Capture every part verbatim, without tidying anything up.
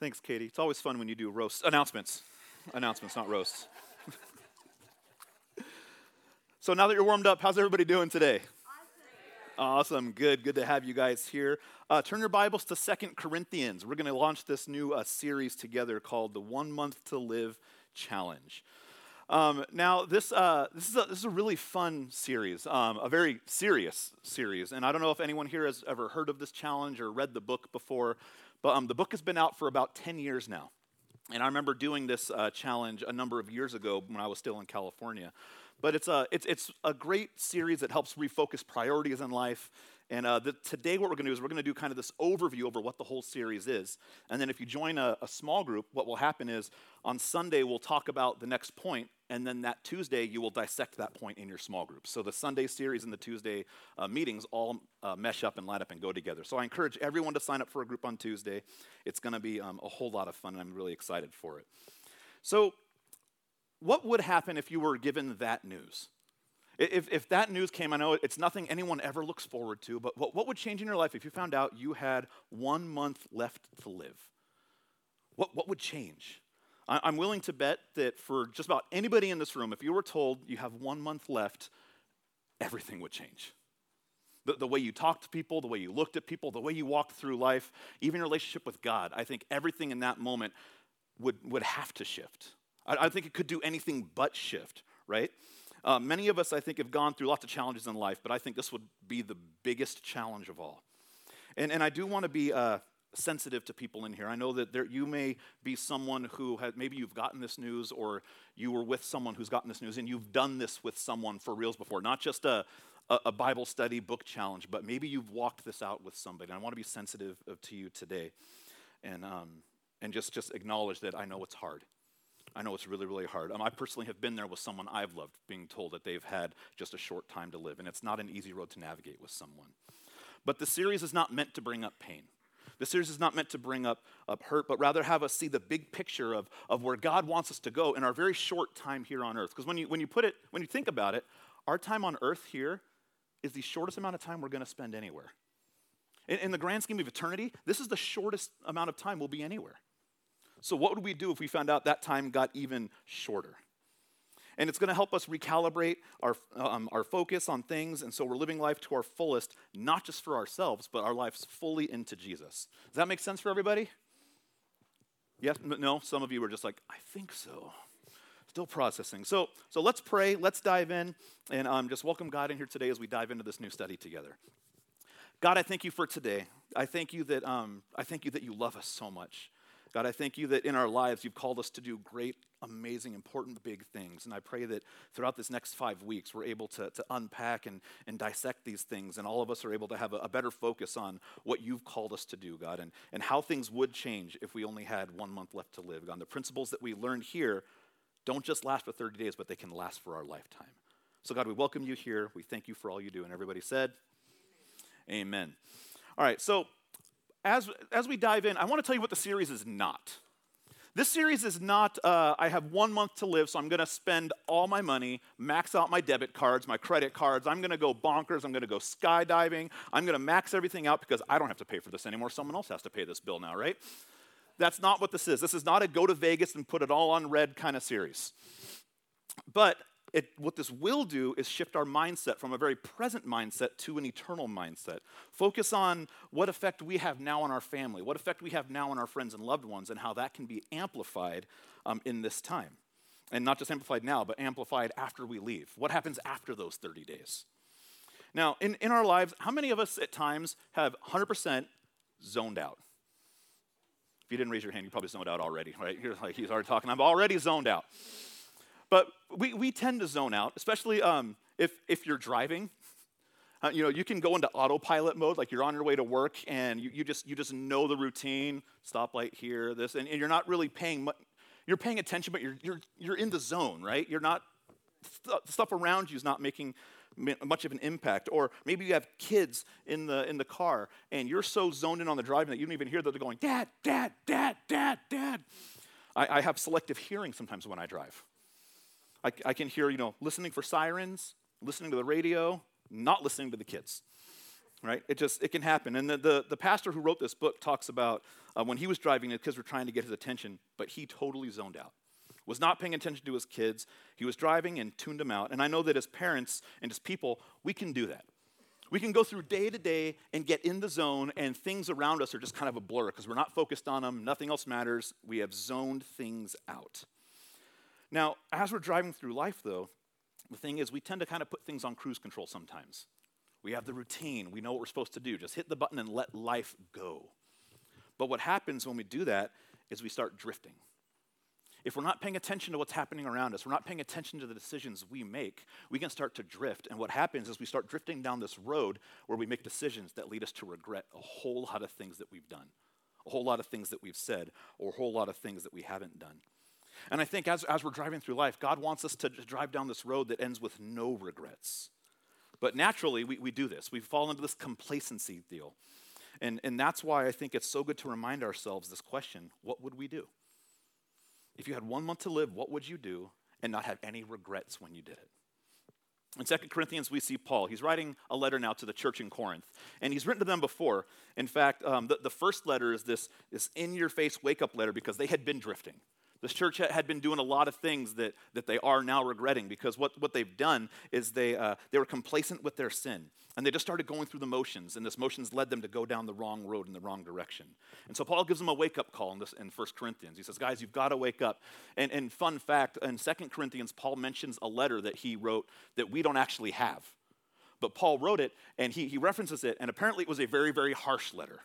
Thanks, Katie. It's always fun when you do roasts. Announcements. Announcements, not roasts. So now that you're warmed up, how's everybody doing today? Awesome. Awesome. Good. Good to have you guys here. Uh, turn your Bibles to Second Corinthians. We're going to launch this new uh, series together called the One Month to Live Challenge. Um, now, this uh, this is a, this is a really fun series, um, a very serious series. And I don't know if anyone here has ever heard of this challenge or read the book before, but um, the book has been out for about ten years now. And I remember doing this uh, challenge a number of years ago when I was still in California. But it's a, it's, it's a great series that helps refocus priorities in life. And uh, the, today what we're going to do is we're going to do kind of this overview over what the whole series is. And then if you join a, a small group, what will happen is on Sunday we'll talk about the next point, and then that Tuesday you will dissect that point in your small group. So the Sunday series and the Tuesday uh, meetings all uh, mesh up and line up and go together. So I encourage everyone to sign up for a group on Tuesday. It's going to be um, a whole lot of fun, and I'm really excited for it. So what would happen if you were given that news? If if that news came, I know it's nothing anyone ever looks forward to, but what, what would change in your life if you found out you had one month left to live? What what would change? I, I'm willing to bet that for just about anybody in this room, if you were told you have one month left, everything would change. The, the way you talked to people, the way you looked at people, the way you walked through life, even your relationship with God, I think everything in that moment would, would have to shift. I, I think it could do anything but shift, right? Uh, many of us, I think, have gone through lots of challenges in life, but I think this would be the biggest challenge of all. And and I do want to be uh, sensitive to people in here. I know that there, you may be someone who, had, maybe you've gotten this news, or you were with someone who's gotten this news, and you've done this with someone for reals before. Not just a, a, a Bible study book challenge, but maybe you've walked this out with somebody. And I want to be sensitive to you today and um, and just, just acknowledge that I know it's hard. I know it's really, really hard. Um, I personally have been there with someone I've loved, being told that they've had just a short time to live, and it's not an easy road to navigate with someone. But the series is not meant to bring up pain. The series is not meant to bring up, up hurt, but rather have us see the big picture of, of where God wants us to go in our very short time here on earth. Because when you when you put it, when you think about it, our time on earth here is the shortest amount of time we're going to spend anywhere. In, in the grand scheme of eternity, this is the shortest amount of time we'll be anywhere. So what would we do if we found out that time got even shorter? And it's going to help us recalibrate our um, our focus on things, and so we're living life to our fullest, not just for ourselves, but our lives fully into Jesus. Does that make sense for everybody? Yes? No? Some of you were just like, I think so. Still processing. So so let's pray. Let's dive in, and um, just welcome God in here today as we dive into this new study together. God, I thank you for today. I thank you that um, I thank you that you love us so much. God, I thank you that in our lives you've called us to do great, amazing, important, big things. And I pray that throughout this next five weeks, we're able to, to unpack and, and dissect these things. And all of us are able to have a, a better focus on what you've called us to do, God, and, and how things would change if we only had one month left to live. God, and the principles that we learned here don't just last for thirty days, but they can last for our lifetime. So, God, we welcome you here. We thank you for all you do. And everybody said, amen. Amen. All right, so As as we dive in, I want to tell you what the series is not. This series is not, uh, I have one month to live, so I'm going to spend all my money, max out my debit cards, my credit cards. I'm going to go bonkers. I'm going to go skydiving. I'm going to max everything out because I don't have to pay for this anymore. Someone else has to pay this bill now, right? That's not what this is. This is not a go to Vegas and put it all on red kind of series. But It, what this will do is shift our mindset from a very present mindset to an eternal mindset. Focus on what effect we have now on our family, what effect we have now on our friends and loved ones, and how that can be amplified um, in this time. And not just amplified now, but amplified after we leave. What happens after those thirty days? Now, in, in our lives, how many of us at times have one hundred percent zoned out? If you didn't raise your hand, you probably zoned out already, right? You're like, he's already talking, I'm already zoned out. But we, we tend to zone out, especially um, if if you're driving. Uh, you know, you can go into autopilot mode, like you're on your way to work, and you, you just you just know the routine. Stoplight here, this, and, and you're not really paying much. You're paying attention, but you're you're you're in the zone, right? You're not th- stuff around you is not making much of an impact. Or maybe you have kids in the in the car, and you're so zoned in on the driving that you don't even hear that they're going, Dad, Dad, Dad, Dad, Dad. I, I have selective hearing sometimes when I drive. I, I can hear, you know, listening for sirens, listening to the radio, not listening to the kids. Right? It just, it can happen. And the, the, the pastor who wrote this book talks about uh, when he was driving, the kids were trying to get his attention, but he totally zoned out. Was not paying attention to his kids. He was driving and tuned them out. And I know that as parents and as people, we can do that. We can go through day to day and get in the zone, and things around us are just kind of a blur because we're not focused on them. Nothing else matters. We have zoned things out. Now, as we're driving through life, though, the thing is we tend to kind of put things on cruise control sometimes. We have the routine. We know what we're supposed to do. Just hit the button and let life go. But what happens when we do that is we start drifting. If we're not paying attention to what's happening around us, we're not paying attention to the decisions we make, we can start to drift. And what happens is we start drifting down this road where we make decisions that lead us to regret a whole lot of things that we've done, a whole lot of things that we've said, or a whole lot of things that we haven't done. And I think as, as we're driving through life, God wants us to drive down this road that ends with no regrets. But naturally, we, we do this. We fall into this complacency deal. And, and that's why I think it's so good to remind ourselves this question, what would we do? If you had one month to live, what would you do and not have any regrets when you did it? In Second Corinthians, we see Paul. He's writing a letter now to the church in Corinth, and he's written to them before. In fact, um, the, the first letter is this, this in-your-face wake-up letter because they had been drifting. This church had been doing a lot of things that, that they are now regretting because what, what they've done is they, uh, they were complacent with their sin, and they just started going through the motions, and this motions led them to go down the wrong road in the wrong direction. And so Paul gives them a wake-up call in, this, in First Corinthians. He says, guys, you've got to wake up. And, and fun fact, in Second Corinthians, Paul mentions a letter that he wrote that we don't actually have. But Paul wrote it, and he, he references it, and apparently it was a very, very harsh letter.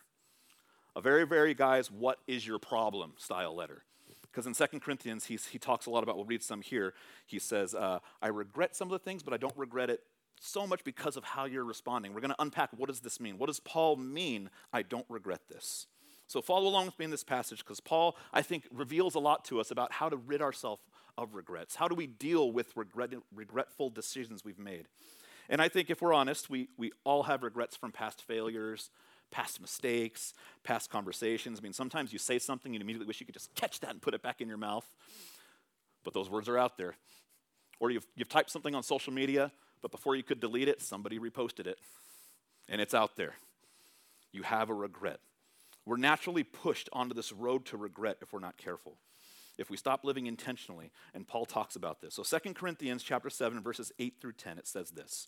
A very, very, guys, what is your problem style letter. Because in Second Corinthians, he's, he talks a lot about, we'll read some here. He says, uh, I regret some of the things, but I don't regret it so much because of how you're responding. We're going to unpack, what does this mean? What does Paul mean, I don't regret this? So follow along with me in this passage, because Paul, I think, reveals a lot to us about how to rid ourselves of regrets. How do we deal with regret, regretful decisions we've made? And I think if we're honest, we, we all have regrets from past failures, past mistakes, past conversations. I mean, sometimes you say something and you immediately wish you could just catch that and put it back in your mouth. But those words are out there. Or you've, you've typed something on social media, but before you could delete it, somebody reposted it. And it's out there. You have a regret. We're naturally pushed onto this road to regret if we're not careful. If we stop living intentionally, and Paul talks about this. So Second Corinthians chapter seven, verses eight through ten, it says this.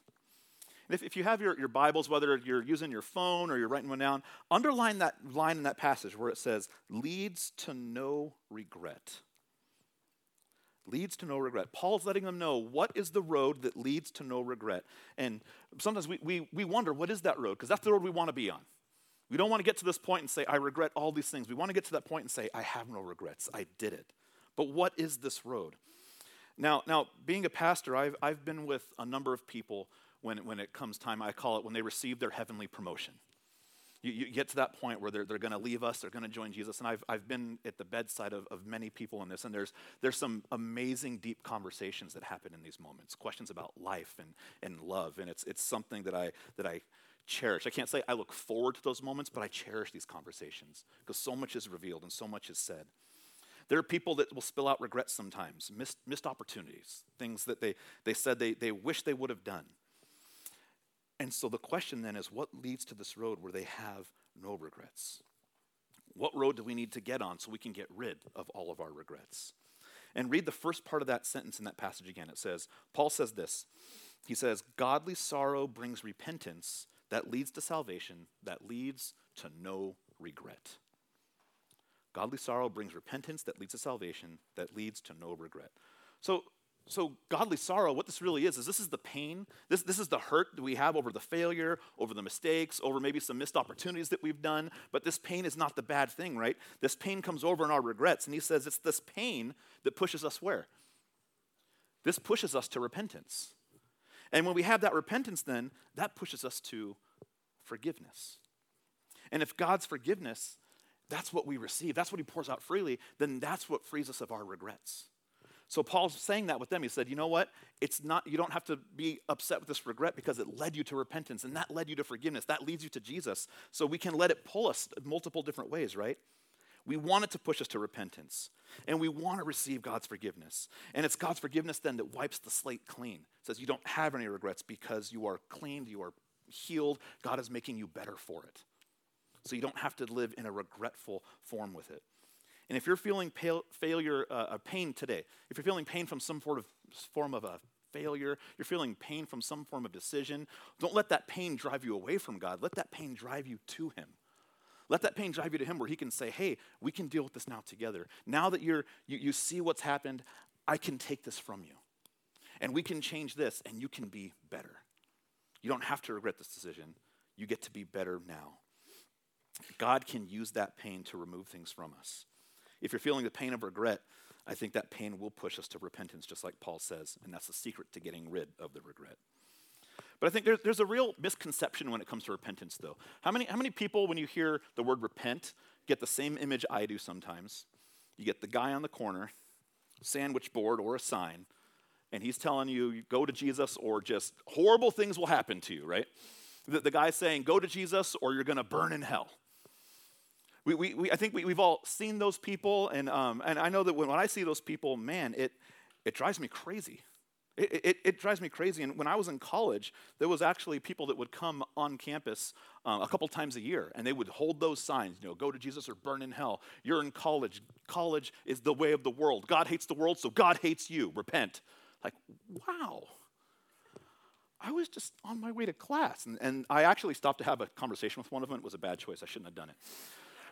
If, if you have your, your Bibles, whether you're using your phone or you're writing one down, underline that line in that passage where it says, leads to no regret. Leads to no regret. Paul's letting them know, what is the road that leads to no regret? And sometimes we we, we wonder, what is that road? Because that's the road we want to be on. We don't want to get to this point and say, I regret all these things. We want to get to that point and say, I have no regrets. I did it. But what is this road? Now, now being a pastor, I've I've been with a number of people When it, when it comes time, I call it when they receive their heavenly promotion. You, you get to that point where they're, they're going to leave us, they're going to join Jesus. And I've, I've been at the bedside of, of many people in this, and there's, there's some amazing deep conversations that happen in these moments, questions about life and, and love. And it's, it's something that I, that I cherish. I can't say I look forward to those moments, but I cherish these conversations because so much is revealed and so much is said. There are people that will spill out regrets sometimes, missed, missed opportunities, things that they, they said they, they wish they would have done. And so the question then is, what leads to this road where they have no regrets? What road do we need to get on so we can get rid of all of our regrets? And read the first part of that sentence in that passage again. It says, Paul says this. He says, godly sorrow brings repentance that leads to salvation, that leads to no regret. Godly sorrow brings repentance that leads to salvation, that leads to no regret. So, So godly sorrow, what this really is, is this is the pain, this, this is the hurt that we have over the failure, over the mistakes, over maybe some missed opportunities that we've done, but this pain is not the bad thing, right? This pain comes over in our regrets, and he says it's this pain that pushes us where? This pushes us to repentance. And when we have that repentance then, that pushes us to forgiveness. And if God's forgiveness, that's what we receive, that's what he pours out freely, then that's what frees us of our regrets. So Paul's saying that with them. He said, you know what? It's not, you don't have to be upset with this regret because it led you to repentance and that led you to forgiveness. That leads you to Jesus. So we can let it pull us multiple different ways, right? We want it to push us to repentance and we want to receive God's forgiveness. And it's God's forgiveness then that wipes the slate clean. It says you don't have any regrets because you are cleaned, you are healed. God is making you better for it. So you don't have to live in a regretful form with it. And if you're feeling pale, failure, uh, pain today, if you're feeling pain from some sort of form of a failure, you're feeling pain from some form of decision, don't let that pain drive you away from God. Let that pain drive you to him. Let that pain drive you to him where he can say, hey, we can deal with this now together. Now that you're, you, you see what's happened, I can take this from you. And we can change this and you can be better. You don't have to regret this decision. You get to be better now. God can use that pain to remove things from us. If you're feeling the pain of regret, I think that pain will push us to repentance, just like Paul says, and that's the secret to getting rid of the regret. But I think there's, there's a real misconception when it comes to repentance, though. How many, how many people, when you hear the word repent, get the same image I do sometimes? You get the guy on the corner, sandwich board or a sign, and he's telling you, go to Jesus or just horrible things will happen to you, right? The, the guy's saying, go to Jesus or you're going to burn in hell. We, we, we, I think we, we've all seen those people, and um, and I know that when, when I see those people, man, it it drives me crazy. It, it, it drives me crazy. And when I was in college, there was actually people that would come on campus um, a couple times a year, and they would hold those signs, you know, go to Jesus or burn in hell. You're in college. College is the way of the world. God hates the world, so God hates you. Repent. Like, wow. I was just on my way to class, and, and I actually stopped to have a conversation with one of them. It was a bad choice. I shouldn't have done it.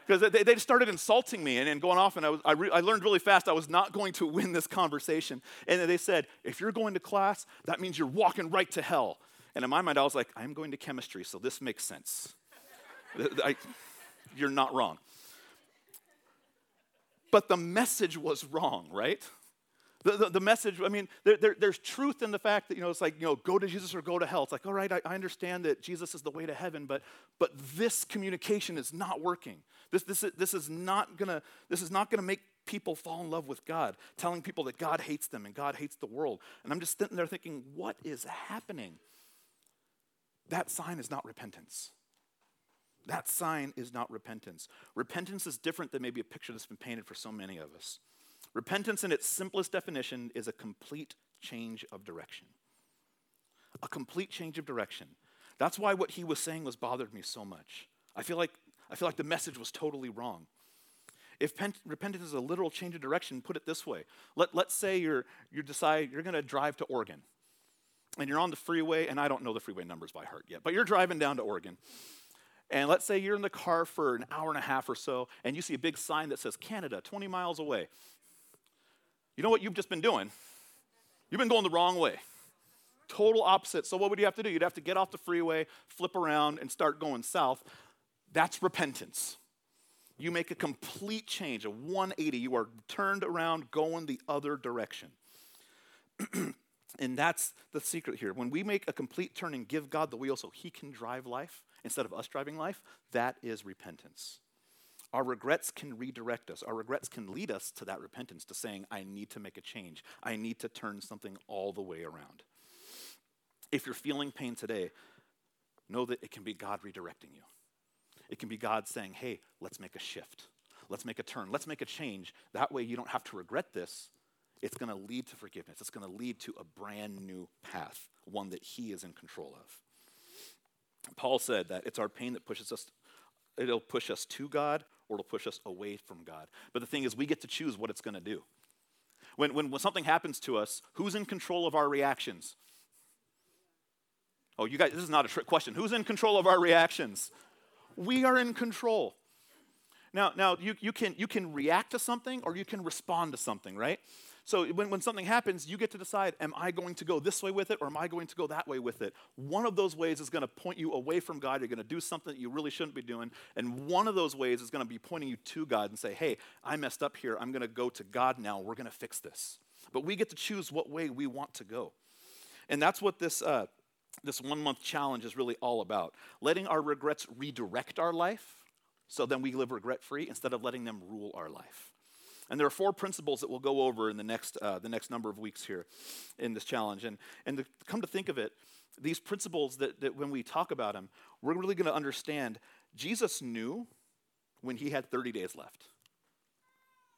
Because they, they started insulting me and, and going off, and I, was, I, re, I learned really fast I was not going to win this conversation. And they said, if you're going to class, that means you're walking right to hell. And in my mind, I was like, I'm going to chemistry, so this makes sense. I, you're not wrong. But the message was wrong, right? The, the, the message, I mean, there, there, there's truth in the fact that, you know, it's like, you know, go to Jesus or go to hell. It's like, all right, I, I understand that Jesus is the way to heaven, but but this communication is not working. This this is, this is not gonna this is not gonna make people fall in love with God. Telling people that God hates them and God hates the world, and I'm just sitting there thinking, what is happening? That sign is not repentance. That sign is not repentance. Repentance is different than maybe a picture that's been painted for so many of us. Repentance in its simplest definition is a complete change of direction. A complete change of direction. That's why what he was saying was bothered me so much. I feel like I feel like the message was totally wrong. If pen, repentance is a literal change of direction, put it this way. Let, let's say you're you decide you're going to drive to Oregon. And you're on the freeway, and I don't know the freeway numbers by heart yet, but you're driving down to Oregon. And let's say you're in the car for an hour and a half or so, and you see a big sign that says, Canada, twenty miles away. You know what you've just been doing? You've been going the wrong way. Total opposite. So what would you have to do? You'd have to get off the freeway, flip around, and start going south. That's repentance. You make a complete change, a one eighty. You are turned around, going the other direction. And that's the secret here. When we make a complete turn and give God the wheel so he can drive life instead of us driving life, that is repentance. Our regrets can redirect us. Our regrets can lead us to that repentance, to saying, I need to make a change. I need to turn something all the way around. If you're feeling pain today, know that it can be God redirecting you. It can be God saying, hey, let's make a shift. Let's make a turn. Let's make a change. That way you don't have to regret this. It's going to lead to forgiveness. It's going to lead to a brand new path, one that he is in control of. Paul said that it's our pain that pushes us, it'll push us to God, or it'll push us away from God. But the thing is, we get to choose what it's going to do. When, when when something happens to us, who's in control of our reactions? Oh, you guys, this is not a trick question. Who's in control of our reactions? We are in control. Now, now you, you can you can react to something, or you can respond to something, right? So when, when something happens, you get to decide, am I going to go this way with it or am I going to go that way with it? One of those ways is going to point you away from God. You're going to do something that you really shouldn't be doing. And one of those ways is going to be pointing you to God and say, hey, I messed up here. I'm going to go to God now. We're going to fix this. But we get to choose what way we want to go. And that's what this, uh, this one-month challenge is really all about. Letting our regrets redirect our life so then we live regret-free instead of letting them rule our life. And there are four principles that we'll go over in the next uh, the next number of weeks here in this challenge. And and to come to think of it, these principles that, that when we talk about them, we're really going to understand Jesus knew when he had thirty days left.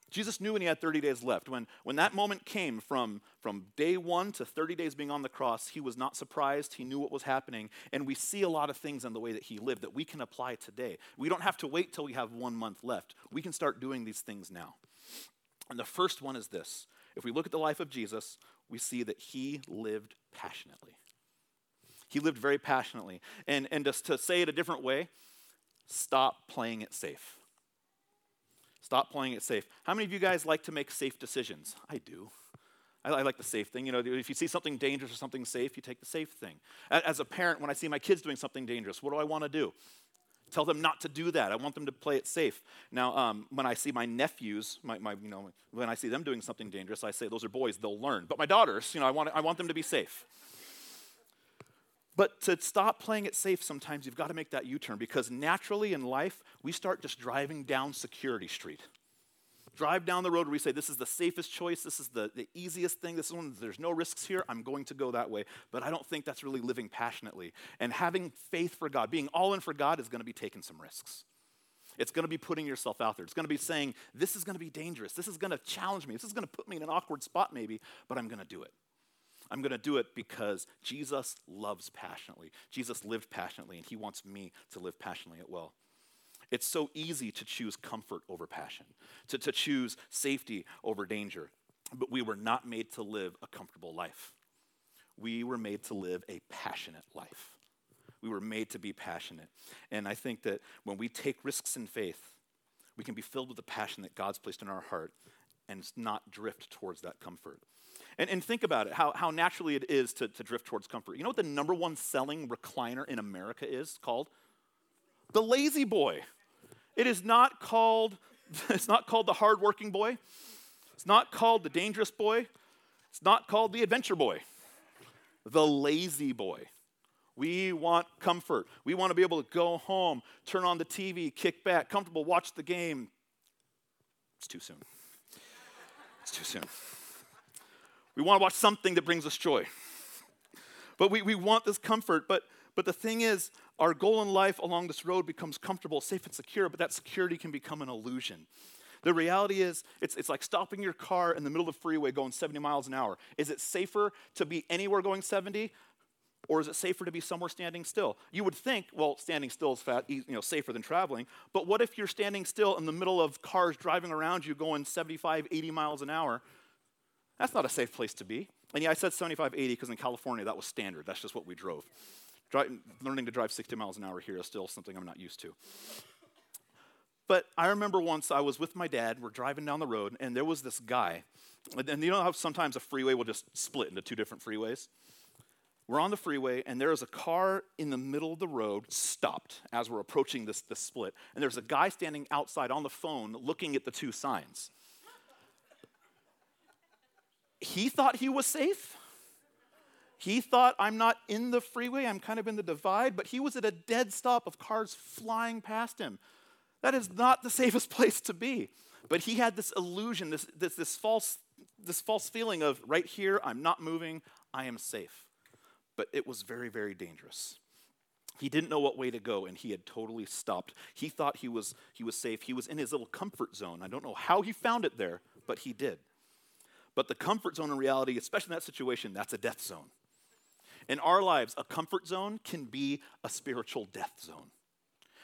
Jesus knew when he had thirty days left. When when that moment came from, from day one to thirty days being on the cross, he was not surprised. He knew what was happening. And we see a lot of things in the way that he lived that we can apply today. We don't have to wait till we have one month left. We can start doing these things now. And the first one is this. If we look at the life of Jesus, we see that he lived passionately. He lived very passionately. And, and just to say it a different way, stop playing it safe. Stop playing it safe. How many of you guys like to make safe decisions? I do. I, I like the safe thing. You know, if you see something dangerous or something safe, you take the safe thing. As a parent, when I see my kids doing something dangerous, what do I want to do? Tell them not to do that. I want them to play it safe. Now, um, when I see my nephews, my, my, you know, when I see them doing something dangerous, I say, those are boys, they'll learn. But my daughters, you know, I want, I want them to be safe. But to stop playing it safe sometimes, you've got to make that U-turn, because naturally in life, we start just driving down Security Street. Drive down the road where we say, this is the safest choice, this is the, the easiest thing, this is one, there's no risks here, I'm going to go that way. But I don't think that's really living passionately. And having faith for God, being all in for God, is going to be taking some risks. It's going to be putting yourself out there. It's going to be saying, this is going to be dangerous, this is going to challenge me, this is going to put me in an awkward spot maybe, but I'm going to do it. I'm going to do it because Jesus loves passionately. Jesus lived passionately, and he wants me to live passionately as well. It's so easy to choose comfort over passion, to, to choose safety over danger. But we were not made to live a comfortable life. We were made to live a passionate life. We were made to be passionate. And I think that when we take risks in faith, we can be filled with the passion that God's placed in our heart and not drift towards that comfort. And, and think about it, how, how naturally it is to, to drift towards comfort. You know what the number one selling recliner in America is called? The Lazy Boy. It is not called, it's not called the hardworking boy. It's not called the dangerous boy. It's not called the adventure boy. The Lazy Boy. We want comfort. We want to be able to go home, turn on the T V, kick back, comfortable, watch the game. It's too soon. It's too soon. We want to watch something that brings us joy. But we, we want this comfort. But but the thing is, our goal in life along this road becomes comfortable, safe, and secure, but that security can become an illusion. The reality is, it's it's like stopping your car in the middle of the freeway going seventy miles an hour. Is it safer to be anywhere going seventy, or is it safer to be somewhere standing still? You would think, well, standing still is fat, you know, safer than traveling, but what if you're standing still in the middle of cars driving around you going seventy-five, eighty miles an hour? That's not a safe place to be. And yeah, I said seventy-five, eighty because in California, that was standard. That's just what we drove. Dri- learning to drive sixty miles an hour here is still something I'm not used to. But I remember once I was with my dad. We're driving down the road, and there was this guy. And you know how sometimes a freeway will just split into two different freeways? We're on the freeway, and there is a car in the middle of the road stopped as we're approaching this, this split. And there's a guy standing outside on the phone looking at the two signs. He thought he was safe. He thought, I'm not in the freeway, I'm kind of in the divide, but he was at a dead stop of cars flying past him. That is not the safest place to be. But he had this illusion, this this, this false this false feeling of, right here, I'm not moving, I am safe. But it was very, very dangerous. He didn't know what way to go, and he had totally stopped. He thought he was he was safe. He was in his little comfort zone. I don't know how he found it there, but he did. But the comfort zone in reality, especially in that situation, that's a death zone. In our lives, a comfort zone can be a spiritual death zone.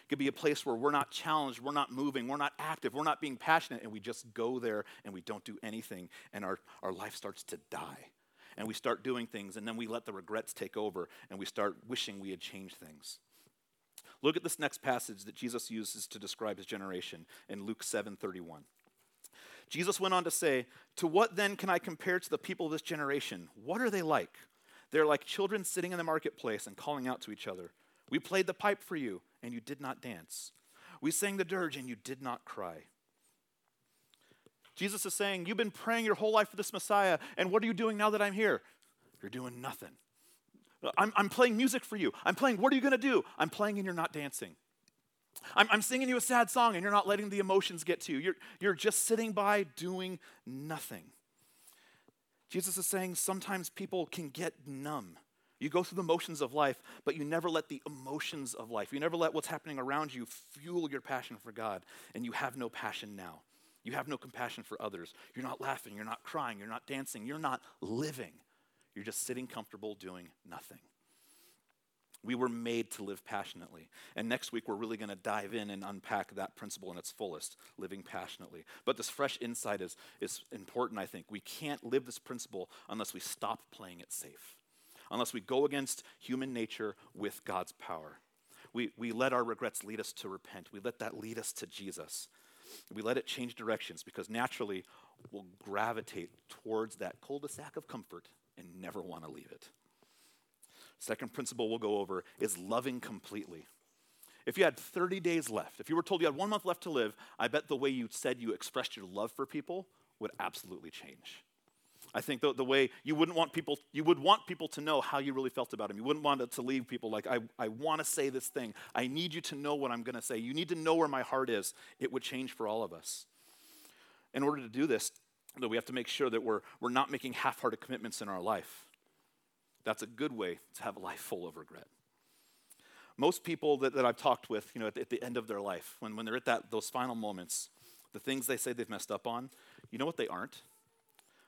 It could be a place where we're not challenged, we're not moving, we're not active, we're not being passionate, and we just go there and we don't do anything, and our, our life starts to die. And we start doing things, and then we let the regrets take over, and we start wishing we had changed things. Look at this next passage that Jesus uses to describe his generation in Luke seven thirty-one. Jesus went on to say, to what then can I compare to the people of this generation? What are they like? They're like children sitting in the marketplace and calling out to each other. We played the pipe for you, and you did not dance. We sang the dirge, and you did not cry. Jesus is saying, you've been praying your whole life for this Messiah, and what are you doing now that I'm here? You're doing nothing. I'm, I'm playing music for you. I'm playing, what are you going to do? I'm playing, and you're not dancing. I'm, I'm singing you a sad song and you're not letting the emotions get to you. You're, you're just sitting by doing nothing. Jesus is saying sometimes people can get numb. You go through the motions of life, but you never let the emotions of life, you never let what's happening around you fuel your passion for God, and you have no passion now. You have no compassion for others. You're not laughing, you're not crying, you're not dancing, you're not living. You're just sitting comfortable doing nothing. We were made to live passionately. And next week, we're really going to dive in and unpack that principle in its fullest, living passionately. But this fresh insight is, is important, I think. We can't live this principle unless we stop playing it safe, unless we go against human nature with God's power. We, we let our regrets lead us to repent. We let that lead us to Jesus. We let it change directions because naturally, we'll gravitate towards that cul-de-sac of comfort and never want to leave it. Second principle we'll go over is loving completely. If you had thirty days left, if you were told you had one month left to live, I bet the way you said you expressed your love for people would absolutely change. I think the, the way you wouldn't want people, you would want people to know how you really felt about them. You wouldn't want to leave people like, I, I want to say this thing. I need you to know what I'm going to say. You need to know where my heart is. It would change for all of us. In order to do this, though, we have to make sure that we're we're not making half-hearted commitments in our life. That's a good way to have a life full of regret. Most people that, that I've talked with, you know, at the, at the end of their life, when, when they're at that those final moments, the things they say they've messed up on, you know what they aren't?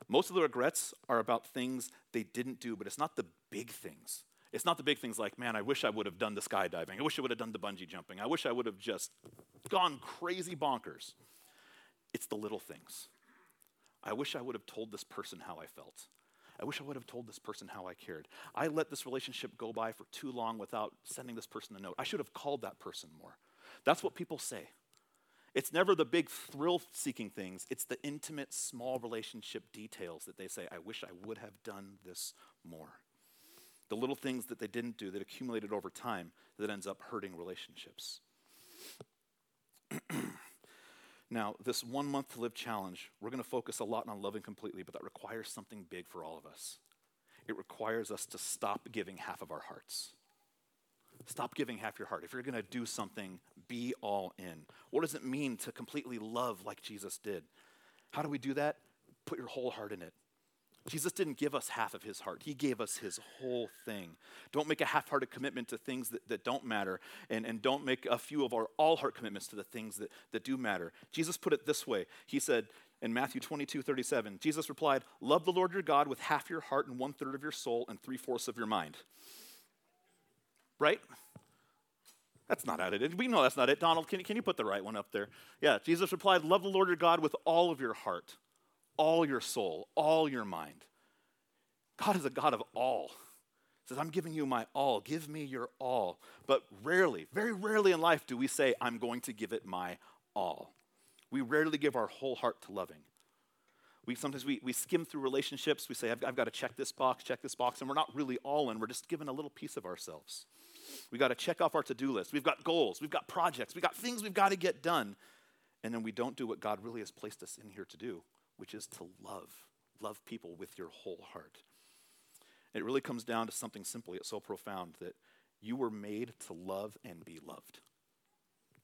Most of the regrets are about things they didn't do, but it's not the big things. It's not the big things like, man, I wish I would have done the skydiving. I wish I would have done the bungee jumping. I wish I would have just gone crazy bonkers. It's the little things. I wish I would have told this person how I felt. I wish I would have told this person how I cared. I let this relationship go by for too long without sending this person a note. I should have called that person more. That's what people say. It's never the big thrill-seeking things. It's the intimate, small relationship details that they say, I wish I would have done this more. The little things that they didn't do that accumulated over time that ends up hurting relationships. Now, this one month to live challenge, we're going to focus a lot on loving completely, but that requires something big for all of us. It requires us to stop giving half of our hearts. Stop giving half your heart. If you're going to do something, be all in. What does it mean to completely love like Jesus did? How do we do that? Put your whole heart in it. Jesus didn't give us half of his heart. He gave us his whole thing. Don't make a half-hearted commitment to things that, that don't matter, and, and don't make a few of our all-heart commitments to the things that, that do matter. Jesus put it this way. He said in Matthew twenty-two thirty-seven, Jesus replied, love the Lord your God with half your heart and one-third of your soul and three-fourths of your mind. Right? That's not it. We know that's not it. Donald, can, can you put the right one up there? Yeah, Jesus replied, love the Lord your God with all of your heart, all your soul, all your mind. God is a God of all. He says, I'm giving you my all. Give me your all. But rarely, very rarely in life do we say, I'm going to give it my all. We rarely give our whole heart to loving. We sometimes we, we skim through relationships. We say, I've, I've got to check this box, check this box. And we're not really all in. We're just giving a little piece of ourselves. We've got to check off our to-do list. We've got goals. We've got projects. We've got things we've got to get done. And then we don't do what God really has placed us in here to do, which is to love, love people with your whole heart. It really comes down to something simple yet so profound that you were made to love and be loved.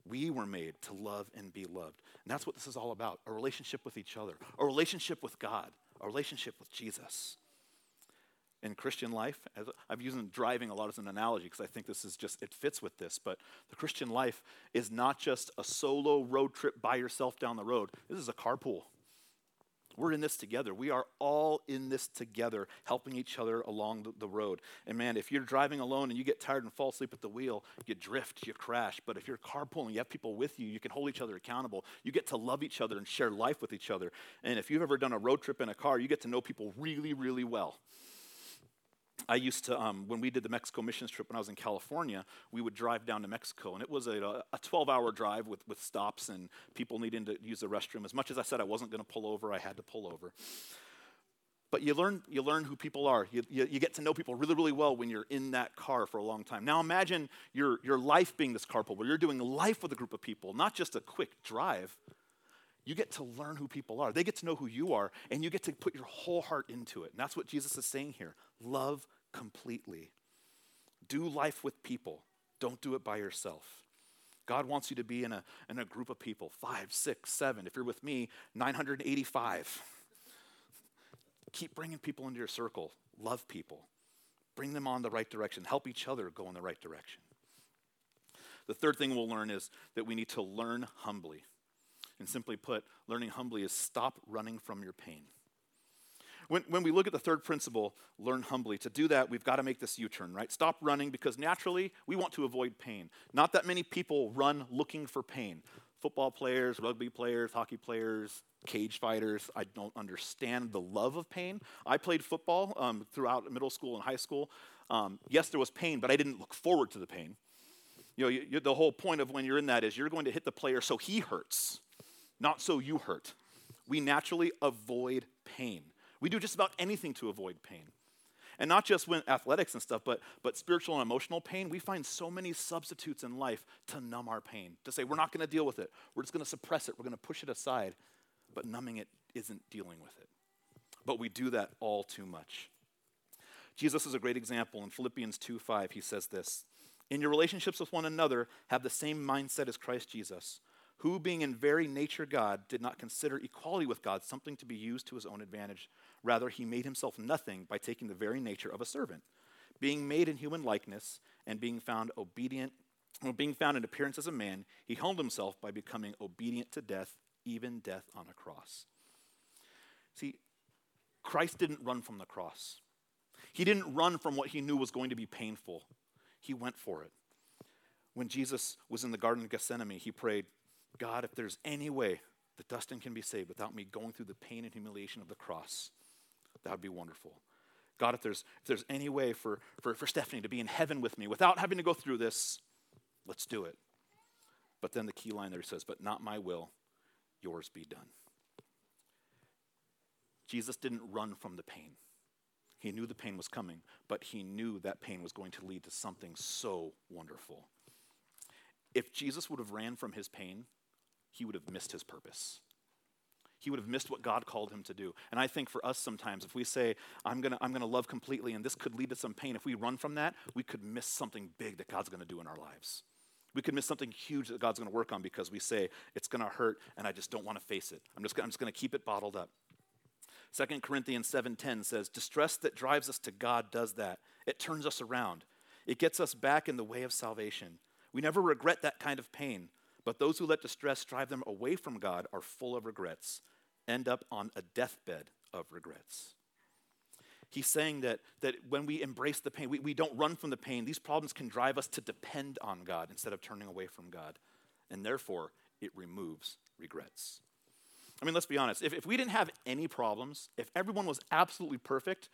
We were made to love and be loved. And that's what this is all about, a relationship with each other, a relationship with God, a relationship with Jesus. In Christian life, as I'm using driving a lot as an analogy because I think this is just, it fits with this, but the Christian life is not just a solo road trip by yourself down the road. This is a carpool. We're in this together. We are all in this together, helping each other along the, the road. And man, if you're driving alone and you get tired and fall asleep at the wheel, you drift, you crash. But if you're carpooling, you have people with you, you can hold each other accountable. You get to love each other and share life with each other. And if you've ever done a road trip in a car, you get to know people really, really well. I used to, um, when we did the Mexico missions trip when I was in California, we would drive down to Mexico, and it was a, a twelve-hour drive with, with stops and people needing to use the restroom. As much as I said I wasn't going to pull over, I had to pull over. But you learn you learn who people are. You, you, you get to know people really, really well when you're in that car for a long time. Now imagine your, your life being this carpool, where you're doing life with a group of people, not just a quick drive. You get to learn who people are. They get to know who you are, and you get to put your whole heart into it. And that's what Jesus is saying here. Love completely. Do life with people. Don't do it by yourself. God wants you to be in a, in a group of people, five, six, seven. If you're with me, nine hundred eighty-five. Keep bringing people into your circle. Love people. Bring them on the right direction. Help each other go in the right direction. The third thing we'll learn is that we need to learn humbly. And simply put, learning humbly is stop running from your pain. When, when we look at the third principle, learn humbly, to do that, we've got to make this U-turn, right? Stop running, because naturally, we want to avoid pain. Not that many people run looking for pain. Football players, rugby players, hockey players, cage fighters. I don't understand the love of pain. I played football um, throughout middle school and high school. Um, yes, there was pain, but I didn't look forward to the pain. You know, you, you, the whole point of when you're in that is you're going to hit the player so he hurts, not so you hurt. We naturally avoid pain. We do just about anything to avoid pain. And not just when athletics and stuff, but but spiritual and emotional pain, we find so many substitutes in life to numb our pain, to say we're not going to deal with it. We're just going to suppress it. We're going to push it aside. But numbing it isn't dealing with it. But we do that all too much. Jesus is a great example. In Philippians two five, he says this, "In your relationships with one another, have the same mindset as Christ Jesus, who, being in very nature God, did not consider equality with God something to be used to his own advantage. Rather, he made himself nothing by taking the very nature of a servant, being made in human likeness, and being found obedient, or being found in appearance as a man, he humbled himself by becoming obedient to death, even death on a cross." See, Christ didn't run from the cross. He didn't run from what he knew was going to be painful. He went for it. When Jesus was in the Garden of Gethsemane, he prayed, "God, if there's any way that Dustin can be saved without me going through the pain and humiliation of the cross, that would be wonderful. God, if there's if there's any way for, for, for Stephanie to be in heaven with me without having to go through this, let's do it." But then the key line there says, "But not my will, yours be done." Jesus didn't run from the pain. He knew the pain was coming, but he knew that pain was going to lead to something so wonderful. If Jesus would have ran from his pain, he would have missed his purpose. He would have missed what God called him to do. And I think for us sometimes, if we say, I'm going to I'm going to love completely and this could lead to some pain, if we run from that, we could miss something big that God's going to do in our lives. We could miss something huge that God's going to work on because we say, it's going to hurt and I just don't want to face it. I'm just, I'm just going to keep it bottled up. Second Corinthians seven ten says, "Distress that drives us to God does that. It turns us around. It gets us back in the way of salvation. We never regret that kind of pain, but those who let distress drive them away from God are full of regrets, end up on a deathbed of regrets." He's saying that, that when we embrace the pain, we, we don't run from the pain. These problems can drive us to depend on God instead of turning away from God, and therefore it removes regrets. I mean, let's be honest. If, if we didn't have any problems, if everyone was absolutely perfect,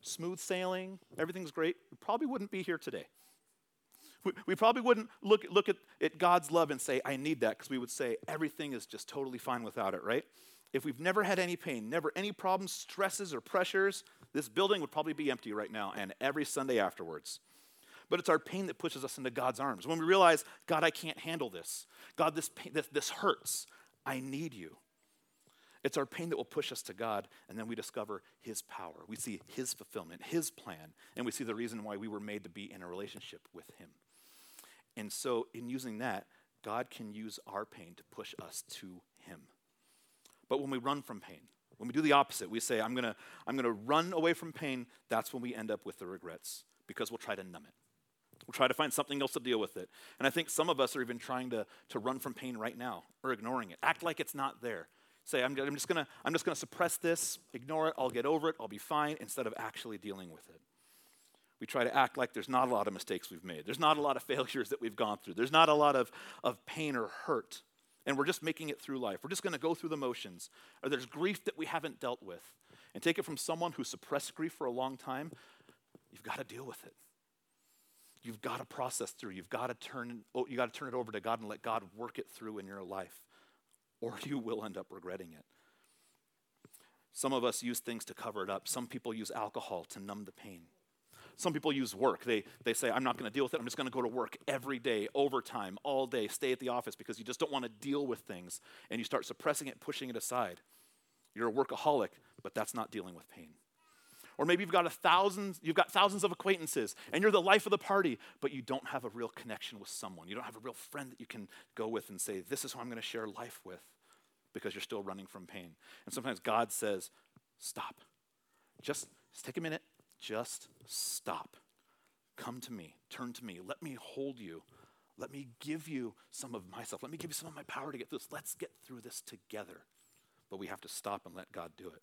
smooth sailing, everything's great, we probably wouldn't be here today. We, we probably wouldn't look, look at, at God's love and say, I need that, because we would say everything is just totally fine without it, right? If we've never had any pain, never any problems, stresses, or pressures, this building would probably be empty right now and every Sunday afterwards. But it's our pain that pushes us into God's arms. When we realize, God, I can't handle this. God, this pain, this, this hurts. I need you. It's our pain that will push us to God, and then we discover his power. We see his fulfillment, his plan, and we see the reason why we were made to be in a relationship with him. And so in using that, God can use our pain to push us to him. But when we run from pain, when we do the opposite, we say, I'm gonna, I'm gonna run away from pain, that's when we end up with the regrets, because we'll try to numb it. We'll try to find something else to deal with it. And I think some of us are even trying to, to run from pain right now, or ignoring it. Act like it's not there. Say, I'm, I'm just gonna, I'm just gonna suppress this, ignore it, I'll get over it, I'll be fine, instead of actually dealing with it. We try to act like there's not a lot of mistakes we've made. There's not a lot of failures that we've gone through. There's not a lot of, of pain or hurt. And we're just making it through life. We're just going to go through the motions. Or there's grief that we haven't dealt with. And take it from someone who suppressed grief for a long time. You've got to deal with it. You've got to process through. You've got to turn, you got to turn it over to God and let God work it through in your life. Or you will end up regretting it. Some of us use things to cover it up. Some people use alcohol to numb the pain. Some people use work. They they say, I'm not going to deal with it. I'm just going to go to work every day, overtime, all day, stay at the office, because you just don't want to deal with things. And you start suppressing it, pushing it aside. You're a workaholic, but that's not dealing with pain. Or maybe you've got a thousands, you've got thousands of acquaintances and you're the life of the party, but you don't have a real connection with someone. You don't have a real friend that you can go with and say, this is who I'm going to share life with, because you're still running from pain. And sometimes God says, stop. Just, just take a minute. Just stop. Come to me. Turn to me. Let me hold you. Let me give you some of myself. Let me give you some of my power to get through this. Let's get through this together. But we have to stop and let God do it.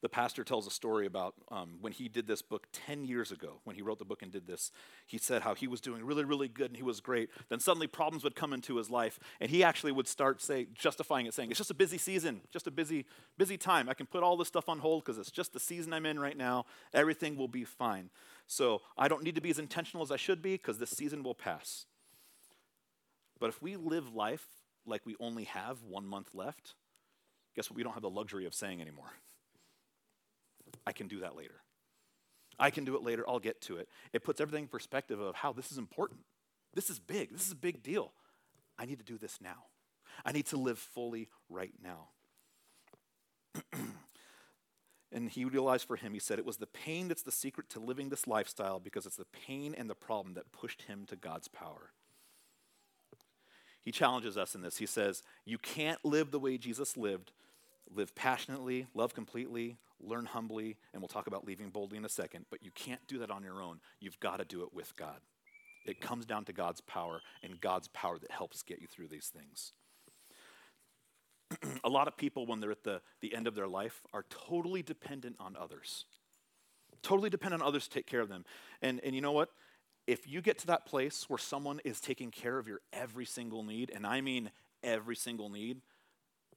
The pastor tells a story about um, when he did this book ten years ago, when he wrote the book and did this, he said how he was doing really, really good and he was great. Then suddenly problems would come into his life and he actually would start say, justifying it, saying, it's just a busy season, just a busy, busy time. I can put all this stuff on hold because it's just the season I'm in right now. Everything will be fine. So I don't need to be as intentional as I should be because this season will pass. But if we live life like we only have one month left, guess what? We don't have the luxury of saying anymore. I can do that later. I can do it later. I'll get to it. It puts everything in perspective of how this is important. This is big. This is a big deal. I need to do this now. I need to live fully right now. And he realized for him, he said, it was the pain that's the secret to living this lifestyle, because it's the pain and the problem that pushed him to God's power. He challenges us in this. He says, you can't live the way Jesus lived. Live passionately, love completely, learn humbly, and we'll talk about leaving boldly in a second, but you can't do that on your own. You've got to do it with God. It comes down to God's power, and God's power that helps get you through these things. A lot of people, when they're at the, the end of their life, are totally dependent on others. Totally dependent on others to take care of them. And, and you know what? If you get to that place where someone is taking care of your every single need, and I mean every single need,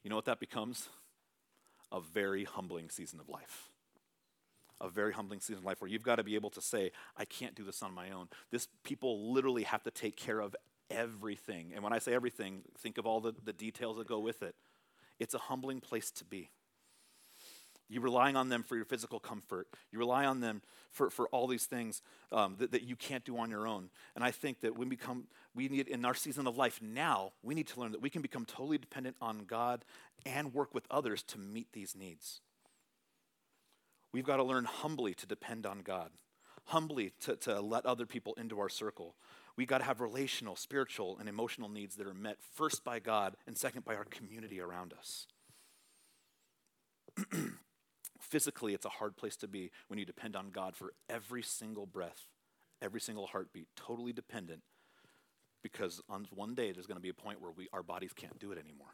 you know what that becomes? A very humbling season of life. A very humbling season of life where you've got to be able to say, I can't do this on my own. This people literally have to take care of everything. And when I say everything, think of all the, the details that go with it. It's a humbling place to be. You're relying on them for your physical comfort. You rely on them for, for all these things um, that, that you can't do on your own. And I think that when we come, we need, in our season of life now, we need to learn that we can become totally dependent on God and work with others to meet these needs. We've got to learn humbly to depend on God, humbly to, to let other people into our circle. We've got to have relational, spiritual, and emotional needs that are met first by God and second by our community around us. Physically, it's a hard place to be when you depend on God for every single breath, every single heartbeat, totally dependent, because on one day there's going to be a point where we our bodies can't do it anymore,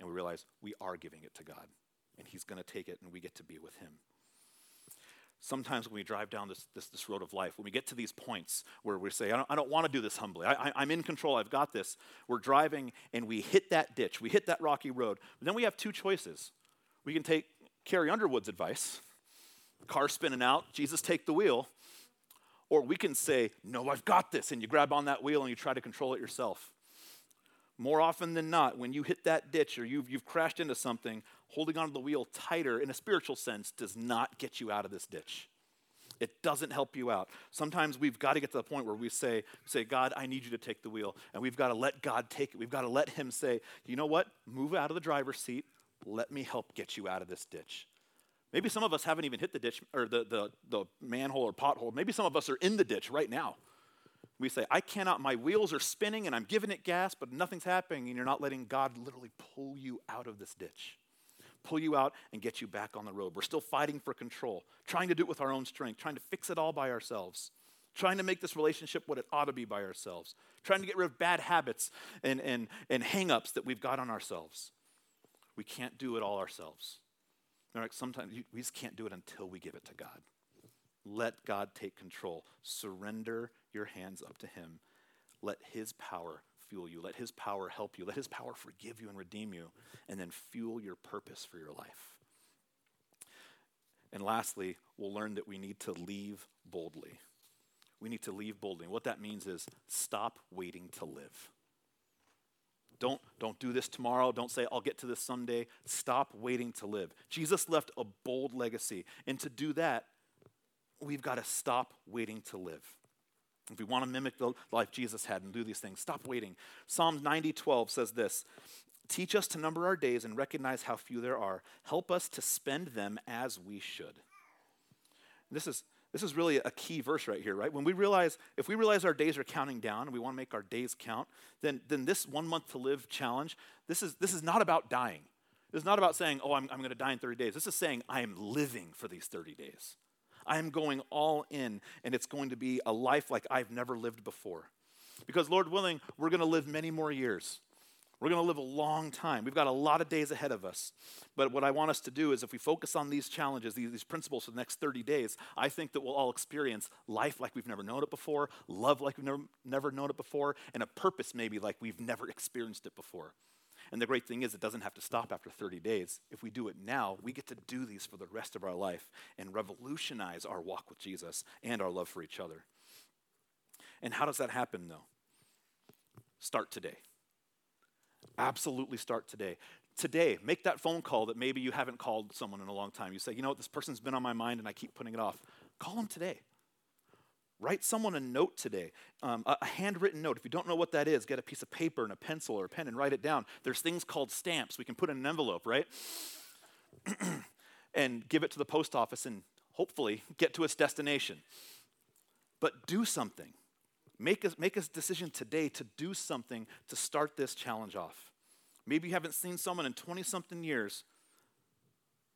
and we realize we are giving it to God, and he's going to take it, and we get to be with him. Sometimes when we drive down this, this, this road of life, when we get to these points where we say, I don't, I don't want to do this humbly. I, I, I'm in control. I've got this. We're driving, and we hit that ditch. We hit that rocky road. But then we have two choices. We can take Carrie Underwood's advice, car spinning out, Jesus, take the wheel. Or we can say, no, I've got this, and you grab on that wheel and you try to control it yourself. More often than not, when you hit that ditch or you've, you've crashed into something, holding onto the wheel tighter in a spiritual sense does not get you out of this ditch. It doesn't help you out. Sometimes we've got to get to the point where we say, say, God, I need you to take the wheel. And we've got to let God take it. We've got to let him say, you know what? Move out of the driver's seat. Let me help get you out of this ditch. Maybe some of us haven't even hit the ditch or the, the, the manhole or pothole. Maybe some of us are in the ditch right now. We say, I cannot, my wheels are spinning and I'm giving it gas, but nothing's happening, and you're not letting God literally pull you out of this ditch, pull you out and get you back on the road. We're still fighting for control, trying to do it with our own strength, trying to fix it all by ourselves, trying to make this relationship what it ought to be by ourselves, trying to get rid of bad habits and, and, and hang-ups that we've got on ourselves. We can't do it all ourselves. Like sometimes we just can't do it until we give it to God. Let God take control. Surrender your hands up to him. Let his power fuel you. Let his power help you. Let his power forgive you and redeem you, and then fuel your purpose for your life. And lastly, we'll learn that we need to leave boldly. We need to leave boldly. And what that means is stop waiting to live. Don't, don't do this tomorrow. Don't say, I'll get to this someday. Stop waiting to live. Jesus left a bold legacy. And to do that, we've got to stop waiting to live. If we want to mimic the life Jesus had and do these things, stop waiting. Psalms ninety twelve says this, teach us to number our days and recognize how few there are. Help us to spend them as we should. This is this is really a key verse right here, right? When we realize, if we realize our days are counting down and we want to make our days count, then then this one month to live challenge, this is this is not about dying. It's not about saying, oh, I'm, I'm going to die in thirty days. This is saying I am living for these thirty days. I am going all in, and it's going to be a life like I've never lived before. Because Lord willing, we're going to live many more years. We're going to live a long time. We've got a lot of days ahead of us. But what I want us to do is if we focus on these challenges, these, these principles for the next thirty days, I think that we'll all experience life like we've never known it before, love like we've never, never known it before, and a purpose maybe like we've never experienced it before. And the great thing is it doesn't have to stop after thirty days. If we do it now, we get to do these for the rest of our life and revolutionize our walk with Jesus and our love for each other. And how does that happen, though? Start today. Absolutely start today. Today, make that phone call that maybe you haven't called someone in a long time. You say, you know what, this person's been on my mind and I keep putting it off. Call them today. Write someone a note today, um, a, a handwritten note. If you don't know what that is, get a piece of paper and a pencil or a pen and write it down. There's things called stamps. We can put in an envelope, right? And give it to the post office and hopefully get to its destination. But do something. Make a, make a decision today to do something to start this challenge off. Maybe you haven't seen someone in twenty-something years,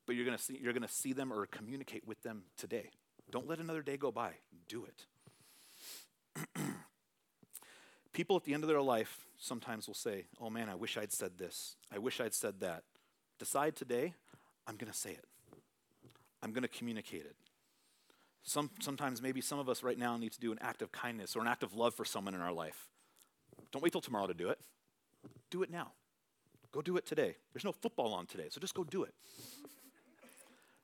but you're going to see, you're going to see them or communicate with them today. Don't let another day go by. Do it. People at the end of their life sometimes will say, oh man, I wish I'd said this. I wish I'd said that. Decide today, I'm going to say it. I'm going to communicate it. Some, sometimes maybe some of us right now need to do an act of kindness or an act of love for someone in our life. Don't wait till tomorrow to do it. Do it now. Go do it today. There's no football on today, so just go do it.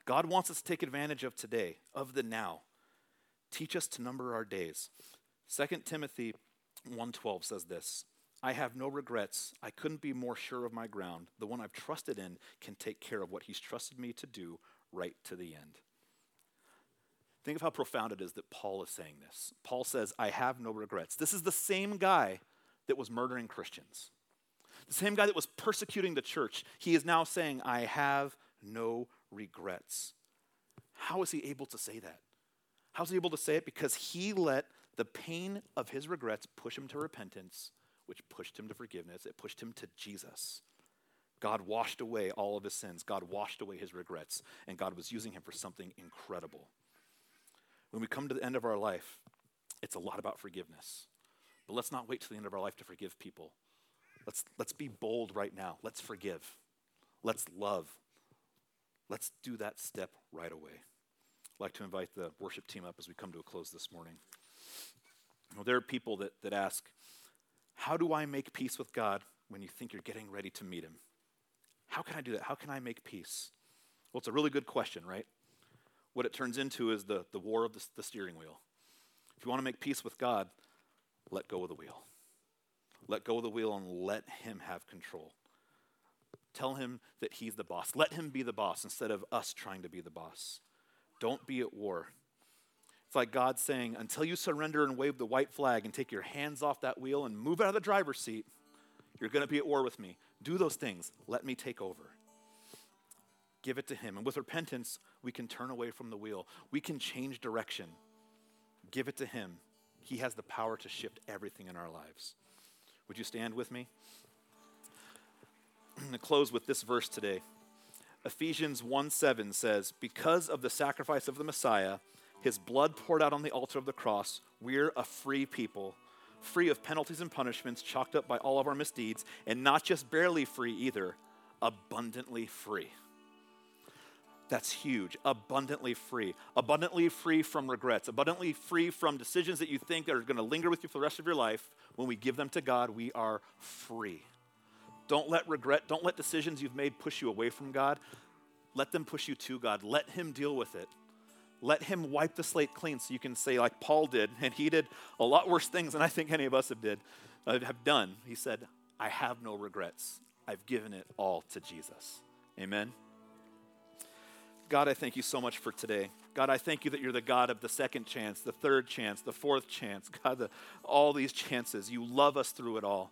God wants us to take advantage of today, of the now. Teach us to number our days. Second Timothy one twelve says this, I have no regrets. I couldn't be more sure of my ground. The one I've trusted in can take care of what he's trusted me to do right to the end. Think of how profound it is that Paul is saying this. Paul says, I have no regrets. This is the same guy that was murdering Christians. The same guy that was persecuting the church. He is now saying, I have no regrets. How is he able to say that? How is he able to say it? Because he let the pain of his regrets push him to repentance, which pushed him to forgiveness. It pushed him to Jesus. God washed away all of his sins. God washed away his regrets, and God was using him for something incredible. When we come to the end of our life, it's a lot about forgiveness. But let's not wait till the end of our life to forgive people. Let's, let's be bold right now. Let's forgive. Let's love. Let's do that step right away. I'd like to invite the worship team up as we come to a close this morning. You know, there are people that, that ask, how do I make peace with God when you think you're getting ready to meet him? How can I do that? How can I make peace? Well, it's a really good question, right? What it turns into is the, the war of the, the steering wheel. If you want to make peace with God, let go of the wheel. Let go of the wheel and let him have control. Tell him that he's the boss. Let him be the boss instead of us trying to be the boss. Don't be at war. It's like God saying, until you surrender and wave the white flag and take your hands off that wheel and move out of the driver's seat, you're going to be at war with me. Do those things. Let me take over. Give it to him. And with repentance, we can turn away from the wheel. We can change direction. Give it to him. He has the power to shift everything in our lives. Would you stand with me? I'm going to close with this verse today. Ephesians one seven says, because of the sacrifice of the Messiah, his blood poured out on the altar of the cross, we're a free people, free of penalties and punishments chalked up by all of our misdeeds, and not just barely free either, abundantly free. That's huge. Abundantly free. Abundantly free from regrets. Abundantly free from decisions that you think are going to linger with you for the rest of your life. When we give them to God, we are free. Don't let regret, don't let decisions you've made push you away from God. Let them push you to God. Let him deal with it. Let him wipe the slate clean so you can say like Paul did, and he did a lot worse things than I think any of us have, did, uh, have done. He said, I have no regrets. I've given it all to Jesus. Amen. God, I thank you so much for today. God, I thank you that you're the God of the second chance, the third chance, the fourth chance. God, the, all these chances. You love us through it all.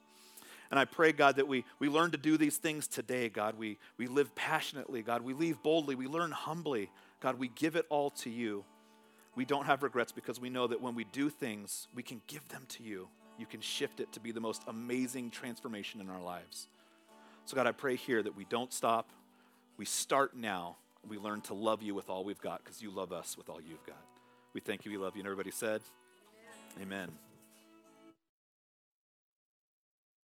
And I pray, God, that we, we learn to do these things today, God. We, we live passionately, God. We leave boldly. We learn humbly. God, we give it all to you. We don't have regrets because we know that when we do things, we can give them to you. You can shift it to be the most amazing transformation in our lives. So God, I pray here that we don't stop. We start now. We learn to love you with all we've got because you love us with all you've got. We thank you. We love you. And everybody said, amen. Amen.